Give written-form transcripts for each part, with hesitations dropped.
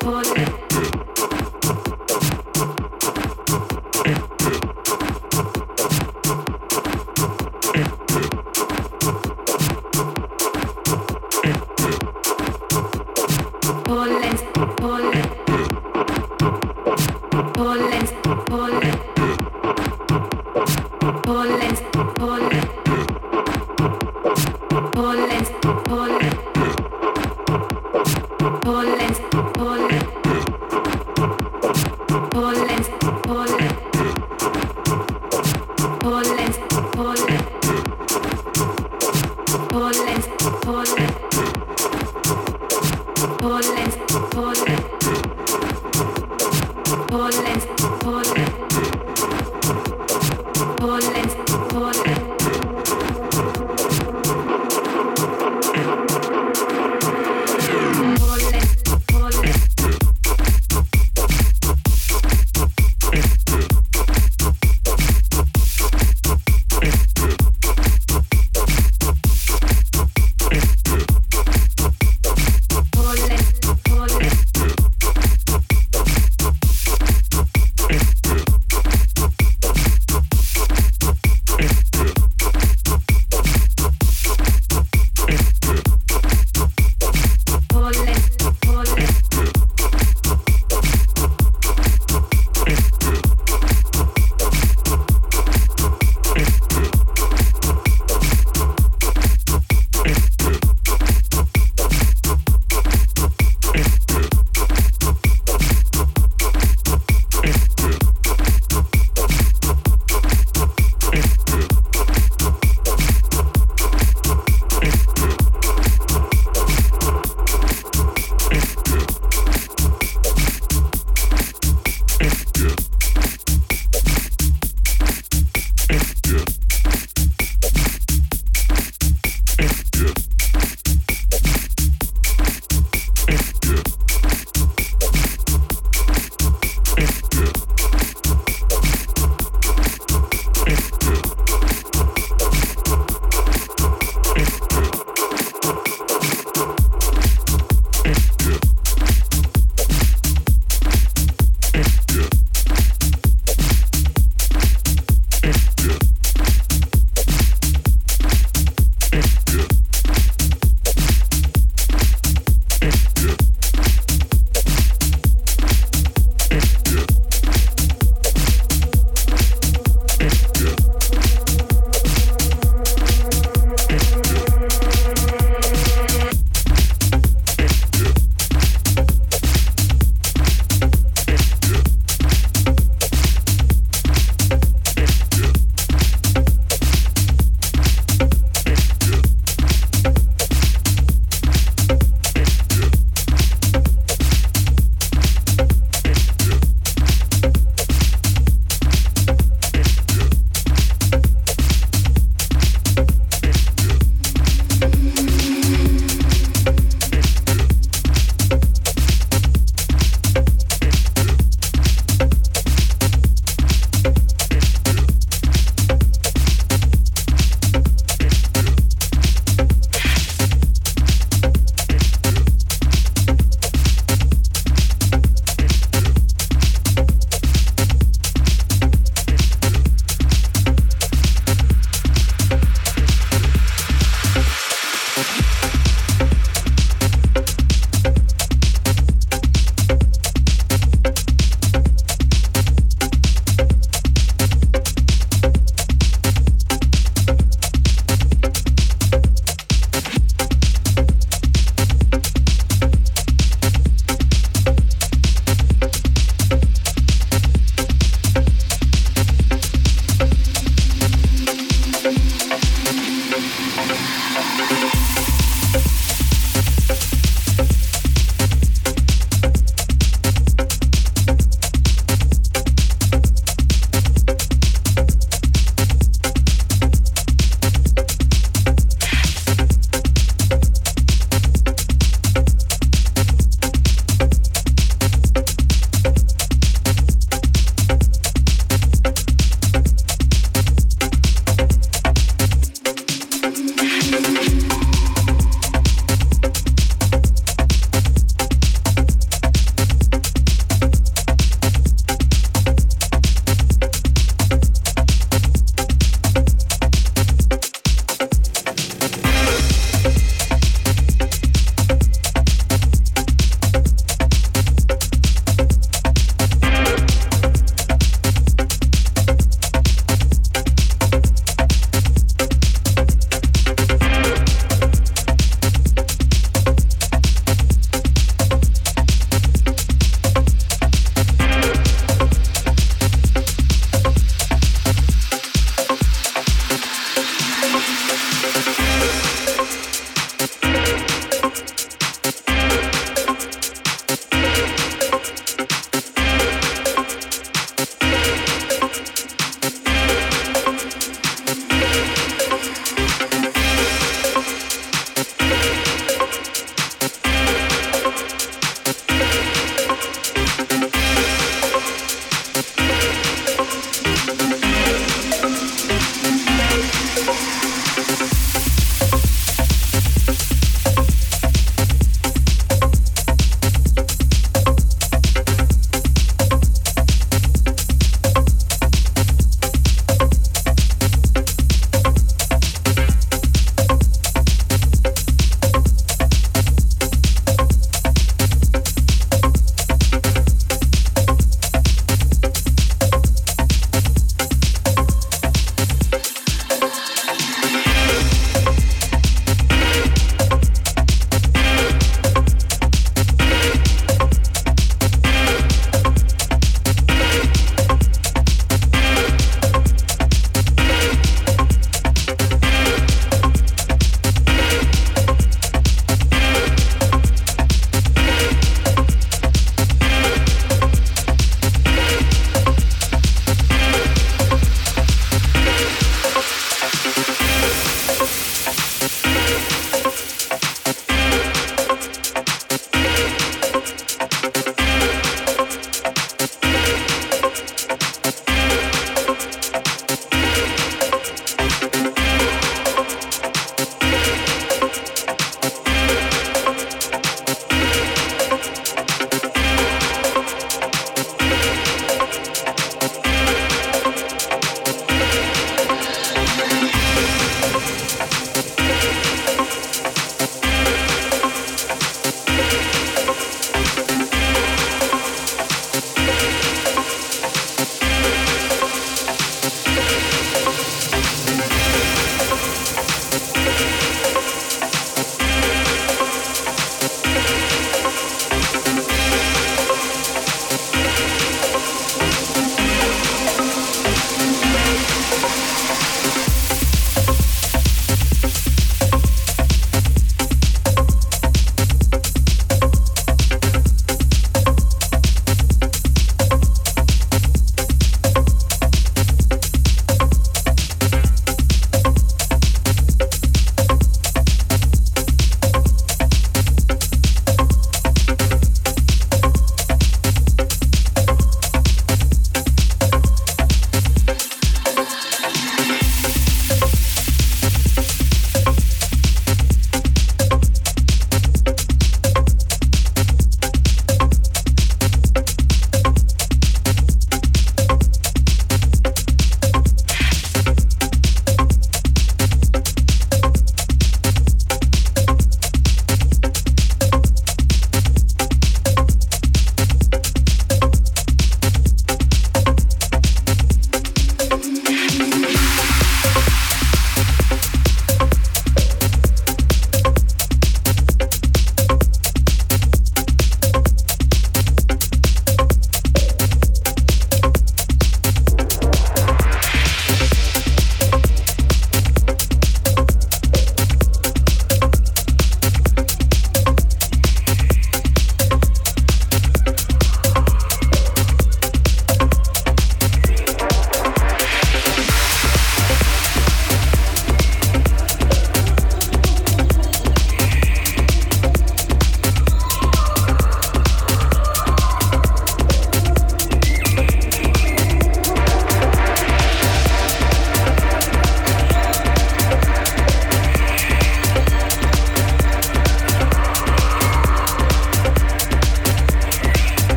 Poland.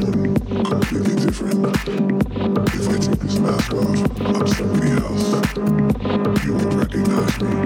nothing completely different. If I take this mask off, I'm somebody else. You won't recognize me. Why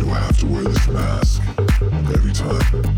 do I have to wear this mask every time?